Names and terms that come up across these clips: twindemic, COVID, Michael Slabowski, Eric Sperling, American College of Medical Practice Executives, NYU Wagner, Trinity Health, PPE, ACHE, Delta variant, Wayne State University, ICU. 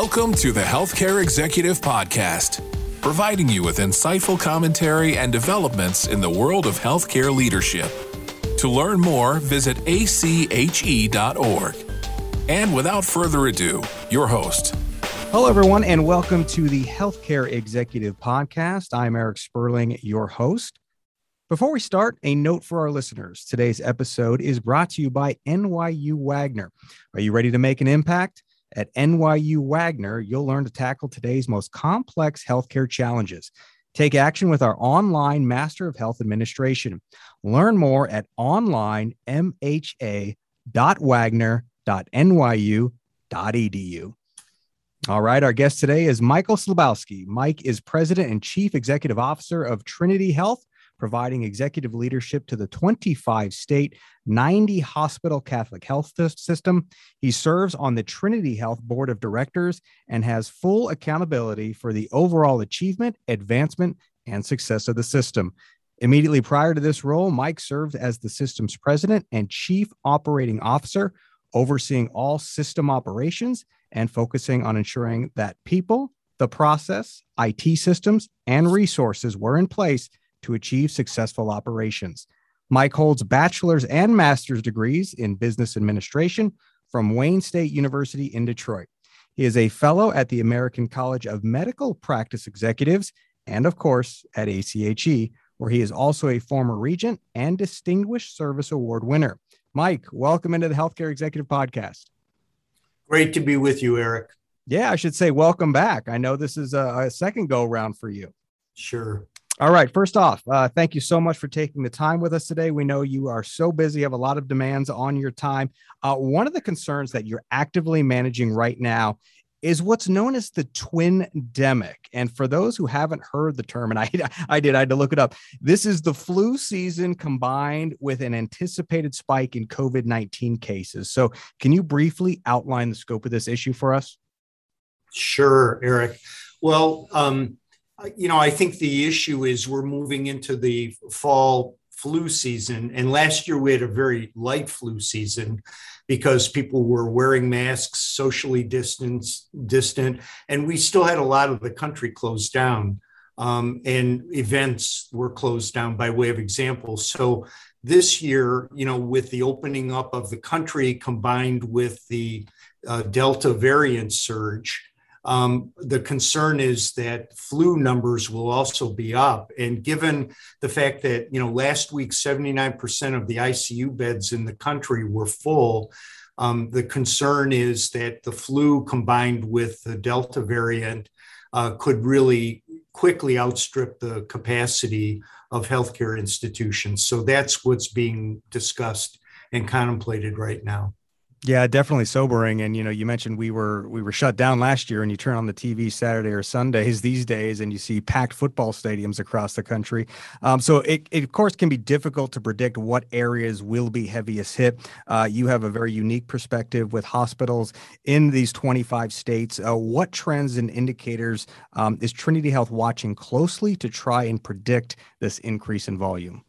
Welcome to the Healthcare Executive Podcast, providing you with insightful commentary and developments in the world of healthcare leadership. To learn more, visit ACHE.org. And without further ado, your host. Hello, everyone, and welcome to the Healthcare Executive Podcast. I'm Eric Sperling, your host. Before we start, a note for our listeners. Today's episode is brought to you by NYU Wagner. Are you ready to make an impact? At NYU Wagner, you'll learn to tackle today's most complex healthcare challenges. Take action with our online Master of Health Administration. Learn more at onlinemha.wagner.nyu.edu. All right, our guest today is Michael Slabowski. Mike is President and Chief Executive Officer of Trinity Health, providing executive leadership to the 25-state, 90-hospital Catholic health system. He serves on the Trinity Health Board of Directors and has full accountability for the overall achievement, advancement, and success of the system. Immediately prior to this role, Mike served as the system's president and chief operating officer, overseeing all system operations and focusing on ensuring that people, the process, IT systems, and resources were in place to achieve successful operations. Mike holds bachelor's and master's degrees in business administration from Wayne State University in Detroit. He is a fellow at the American College of Medical Practice Executives and, of course, at ACHE, where he is also a former regent and Distinguished Service Award winner. Mike, welcome into the Healthcare Executive Podcast. Great to be with you, Eric. Yeah, I should say welcome back. I know this is a second go-round for you. Sure. All right. First off, thank you so much for taking the time with us today. We know you are so busy, have a lot of demands on your time. One of the concerns that you're actively managing right now is what's known as the twindemic. And for those who haven't heard the term, and I had to look it up, this is the flu season combined with an anticipated spike in COVID-19 cases. So can you briefly outline the scope of this issue for us? Sure, Eric. Well, I think the issue is we're moving into the fall flu season. And last year we had a very light flu season because people were wearing masks, socially distant, and we still had a lot of the country closed down and events were closed down by way of example. So this year, with the opening up of the country combined with the Delta variant surge, the concern is that flu numbers will also be up. And given the fact that, last week, 79% of the ICU beds in the country were full, the concern is that the flu combined with the Delta variant could really quickly outstrip the capacity of healthcare institutions. So that's what's being discussed and contemplated right now. Yeah, definitely sobering. And, you mentioned we were shut down last year, and you turn on the TV Saturday or Sundays these days and you see packed football stadiums across the country. So it, of course, can be difficult to predict what areas will be heaviest hit. You have a very unique perspective with hospitals in these 25 states. What trends and indicators is Trinity Health watching closely to try and predict this increase in volume?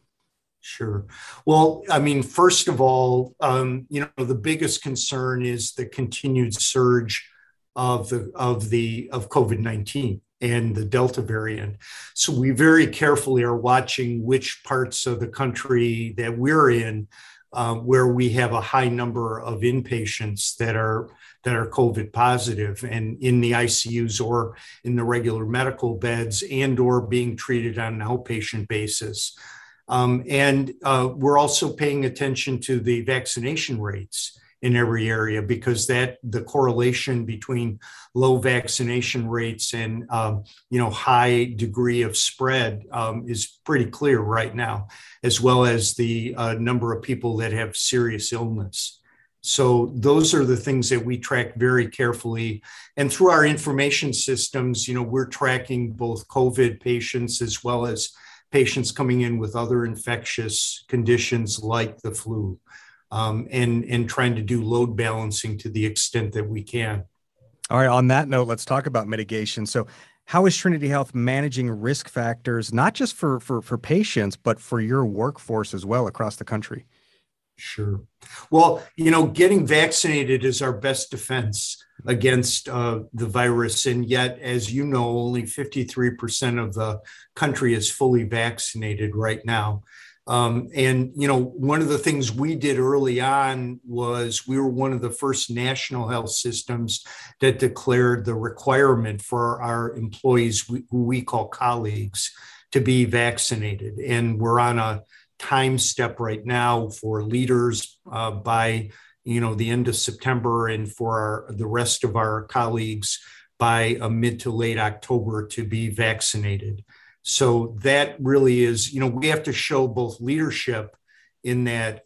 Sure. Well, first of all, the biggest concern is the continued surge of COVID-19 and the Delta variant. So we very carefully are watching which parts of the country that we're in, where we have a high number of inpatients that are COVID positive and in the ICUs or in the regular medical beds and or being treated on an outpatient basis. And we're also paying attention to the vaccination rates in every area because the correlation between low vaccination rates and, high degree of spread is pretty clear right now, as well as the number of people that have serious illness. So those are the things that we track very carefully. And through our information systems, we're tracking both COVID patients as well as patients coming in with other infectious conditions like the flu, and trying to do load balancing to the extent that we can. All right. On that note, let's talk about mitigation. So how is Trinity Health managing risk factors, not just for patients, but for your workforce as well across the country? Sure. Well, you know, getting vaccinated is our best defense against the virus. And yet, as you know, only 53% of the country is fully vaccinated right now. And, you know, one of the things we did early on was we were one of the first national health systems that declared the requirement for our employees, who we call colleagues, to be vaccinated. And we're on a time step right now for leaders by, you know, the end of September, and for the rest of our colleagues by mid to late October to be vaccinated. So that really is, you know, we have to show both leadership in that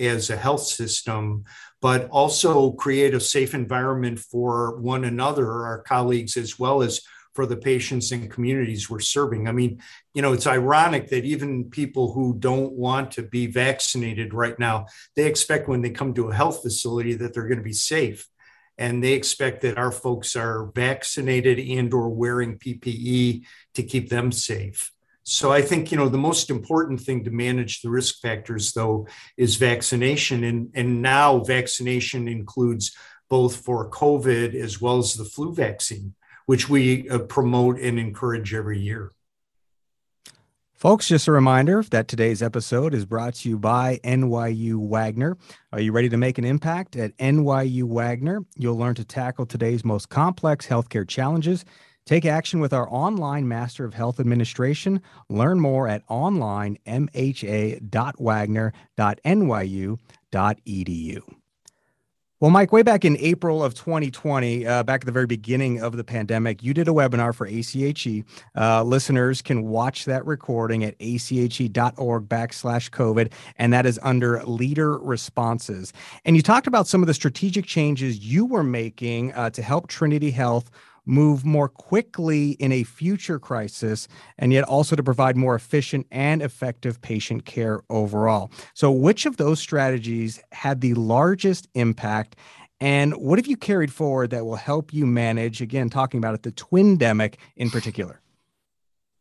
as a health system, but also create a safe environment for one another, our colleagues, as well as for the patients and communities we're serving. I mean, you know, it's ironic that even people who don't want to be vaccinated right now, they expect when they come to a health facility that they're going to be safe. And they expect that our folks are vaccinated and or wearing PPE to keep them safe. So I think, you know, the most important thing to manage the risk factors, though, is vaccination. And now vaccination includes both for COVID as well as the flu vaccine, which we promote and encourage every year. Folks, just a reminder that today's episode is brought to you by NYU Wagner. Are you ready to make an impact? At NYU Wagner, you'll learn to tackle today's most complex healthcare challenges. Take action with our online Master of Health Administration. Learn more at onlinemha.wagner.nyu.edu. Well, Mike, way back in April of 2020, back at the very beginning of the pandemic, you did a webinar for ACHE. Listeners can watch that recording at ache.org/COVID, and that is under Leader Responses. And you talked about some of the strategic changes you were making to help Trinity Health move more quickly in a future crisis, and yet also to provide more efficient and effective patient care overall. So which of those strategies had the largest impact, and what have you carried forward that will help you manage, again, talking about it, the twindemic in particular?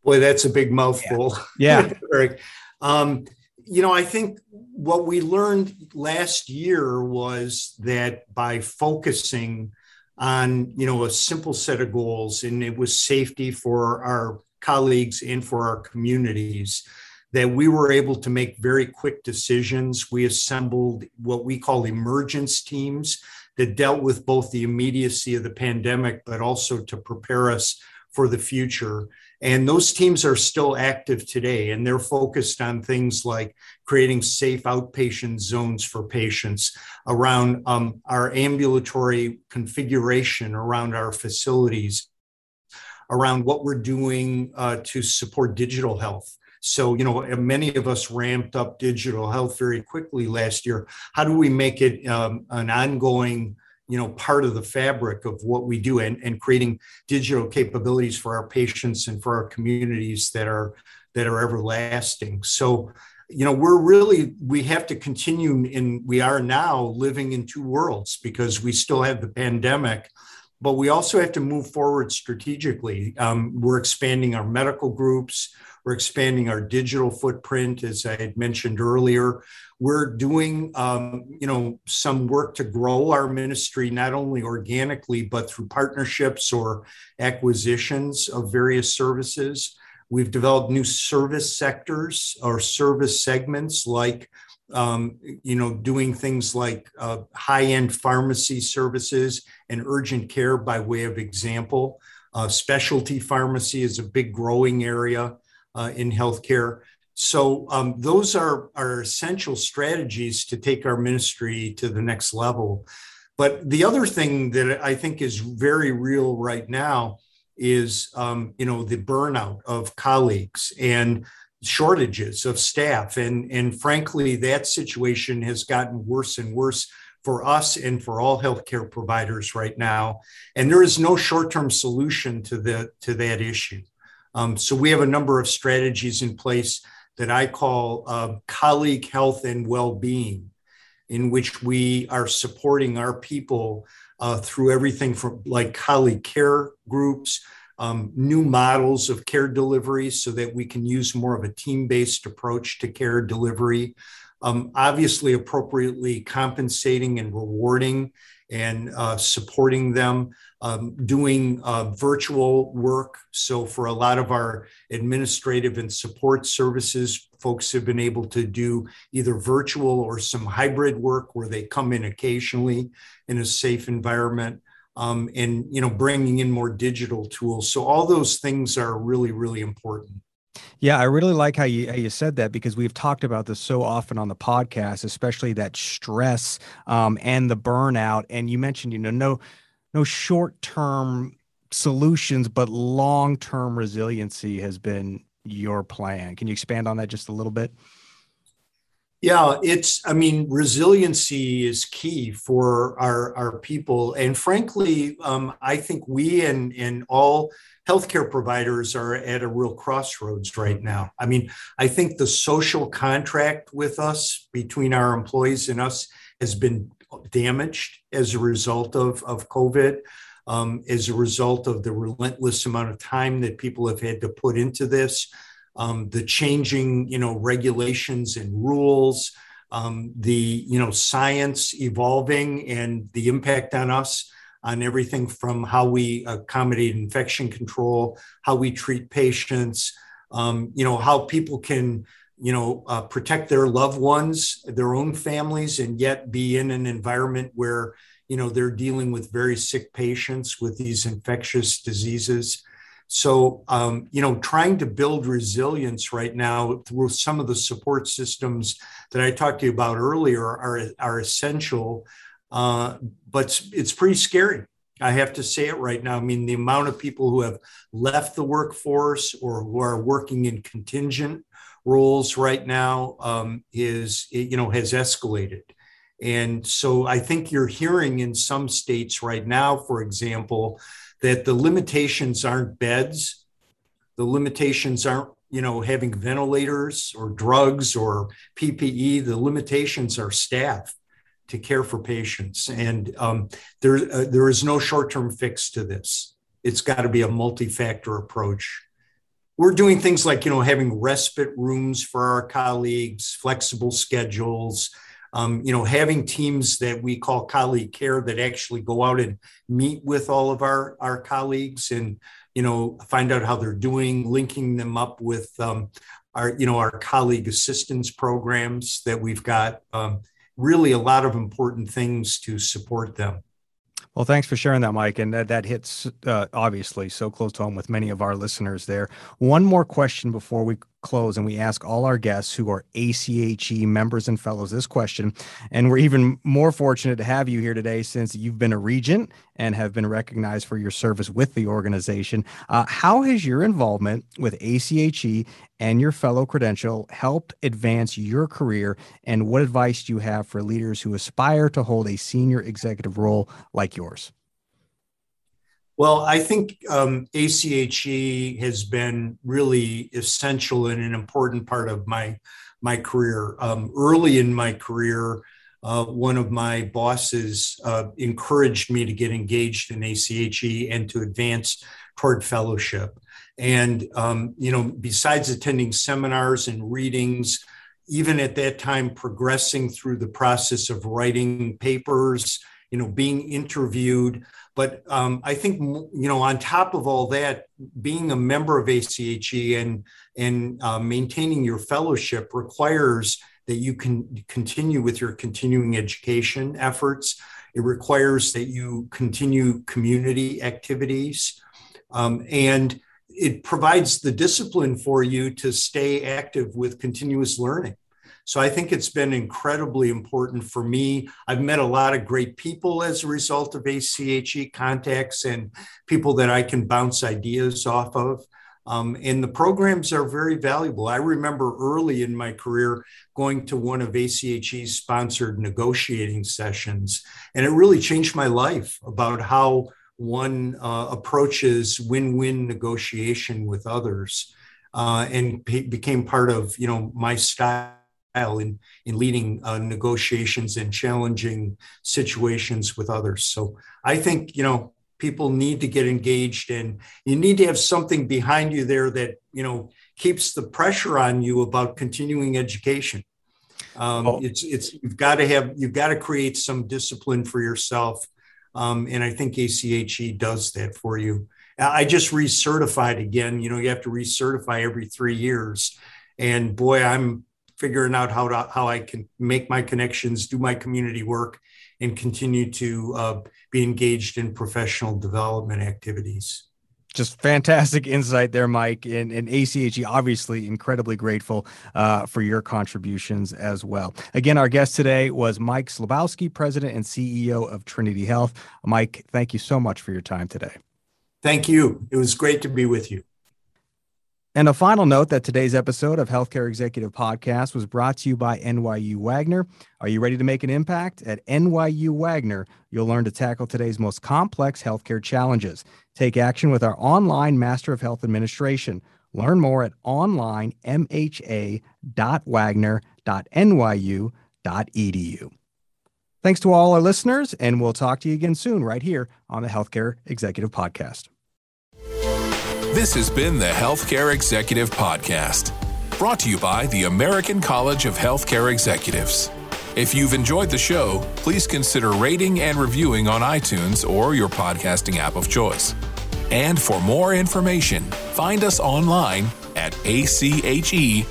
Boy, that's a big mouthful. Yeah. Eric. You know, I think what we learned last year was that by focusing on, you know, a simple set of goals, and it was safety for our colleagues and for our communities, that we were able to make very quick decisions. We assembled what we call emergence teams that dealt with both the immediacy of the pandemic, but also to prepare us for the future. And those teams are still active today, and they're focused on things like creating safe outpatient zones for patients, around our ambulatory configuration, around our facilities, around what we're doing to support digital health. So, you know, many of us ramped up digital health very quickly last year. How do we make it an ongoing, you know, part of the fabric of what we do, and creating digital capabilities for our patients and for our communities that are everlasting. So, you know, we have to continue, and we are now living in two worlds because we still have the pandemic, but we also have to move forward strategically. We're expanding our medical groups. We're expanding our digital footprint, as I had mentioned earlier. We're doing, you know, some work to grow our ministry, not only organically, but through partnerships or acquisitions of various services. We've developed new service sectors or service segments, like, you know, doing things like high-end pharmacy services and urgent care by way of example. Specialty pharmacy is a big growing area in healthcare. So those are essential strategies to take our ministry to the next level. But the other thing that I think is very real right now is, you know, the burnout of colleagues and shortages of staff. And frankly, that situation has gotten worse and worse for us and for all healthcare providers right now. And there is no short-term solution to that issue. So we have a number of strategies in place that I call colleague health and well-being, in which we are supporting our people through everything from like colleague care groups, new models of care delivery so that we can use more of a team-based approach to care delivery, obviously appropriately compensating and rewarding and supporting them, doing virtual work. So for a lot of our administrative and support services, folks have been able to do either virtual or some hybrid work where they come in occasionally in a safe environment, and bringing in more digital tools. So all those things are really, really important. Yeah, I really like how you said that, because we've talked about this so often on the podcast, especially that stress and the burnout. And you mentioned, no short-term solutions, but long-term resiliency has been your plan. Can you expand on that just a little bit? Yeah, resiliency is key for our people. And frankly, I think we and all healthcare providers are at a real crossroads right now. I mean, I think the social contract with us, between our employees and us, has been damaged as a result of COVID, as a result of the relentless amount of time that people have had to put into this, the changing, regulations and rules, the, science evolving and the impact on us on everything from how we accommodate infection control, how we treat patients, how people can, protect their loved ones, their own families, and yet be in an environment where, they're dealing with very sick patients with these infectious diseases. So, trying to build resilience right now through some of the support systems that I talked to you about earlier are essential. But it's pretty scary. I have to say it right now. I mean, the amount of people who have left the workforce or who are working in contingent roles right now has escalated. And so I think you're hearing in some states right now, for example, that the limitations aren't beds, the limitations aren't, having ventilators or drugs or PPE, the limitations are staff to care for patients. And there is no short-term fix to this. It's got to be a multi-factor approach. We're doing things like, having respite rooms for our colleagues, flexible schedules, having teams that we call colleague care that actually go out and meet with all of our colleagues and, find out how they're doing, linking them up with our colleague assistance programs that we've got. Really a lot of important things to support them. Well, thanks for sharing that, Mike. And that hits, obviously, so close to home with many of our listeners there. One more question before we close, and we ask all our guests who are ACHE members and fellows this question. And we're even more fortunate to have you here today since you've been a regent and have been recognized for your service with the organization. How has your involvement with ACHE and your fellow credential helped advance your career? And what advice do you have for leaders who aspire to hold a senior executive role like yours? Well, I think ACHE has been really essential and an important part of my career. Early in my career, one of my bosses encouraged me to get engaged in ACHE and to advance toward fellowship. And, besides attending seminars and readings, even at that time, progressing through the process of writing papers, being interviewed. But I think, on top of all that, being a member of ACHE and maintaining your fellowship requires that you can continue with your continuing education efforts. It requires that you continue community activities. And it provides the discipline for you to stay active with continuous learning. So I think it's been incredibly important for me. I've met a lot of great people as a result of ACHE contacts and people that I can bounce ideas off of. And the programs are very valuable. I remember early in my career going to one of ACHE's sponsored negotiating sessions, and it really changed my life about how one approaches win-win negotiation with others, and became part of, my style in leading negotiations and challenging situations with others. So I think, people need to get engaged, and you need to have something behind you there that, keeps the pressure on you about continuing education. You've got to create some discipline for yourself. And I think ACHE does that for you. I just recertified again. You know, you have to recertify every 3 years, and boy, I'm figuring out how I can make my connections, do my community work, and continue to be engaged in professional development activities. Just fantastic insight there, Mike, and ACHE, obviously incredibly grateful for your contributions as well. Again, our guest today was Mike Slabowski, President and CEO of Trinity Health. Mike, thank you so much for your time today. Thank you. It was great to be with you. And a final note that today's episode of Healthcare Executive Podcast was brought to you by NYU Wagner. Are you ready to make an impact? At NYU Wagner, you'll learn to tackle today's most complex healthcare challenges. Take action with our online Master of Health Administration. Learn more at onlinemha.wagner.nyu.edu. Thanks to all our listeners, and we'll talk to you again soon right here on the Healthcare Executive Podcast. This has been the Healthcare Executive Podcast, brought to you by the American College of Healthcare Executives. If you've enjoyed the show, please consider rating and reviewing on iTunes or your podcasting app of choice. And for more information, find us online at ache.org.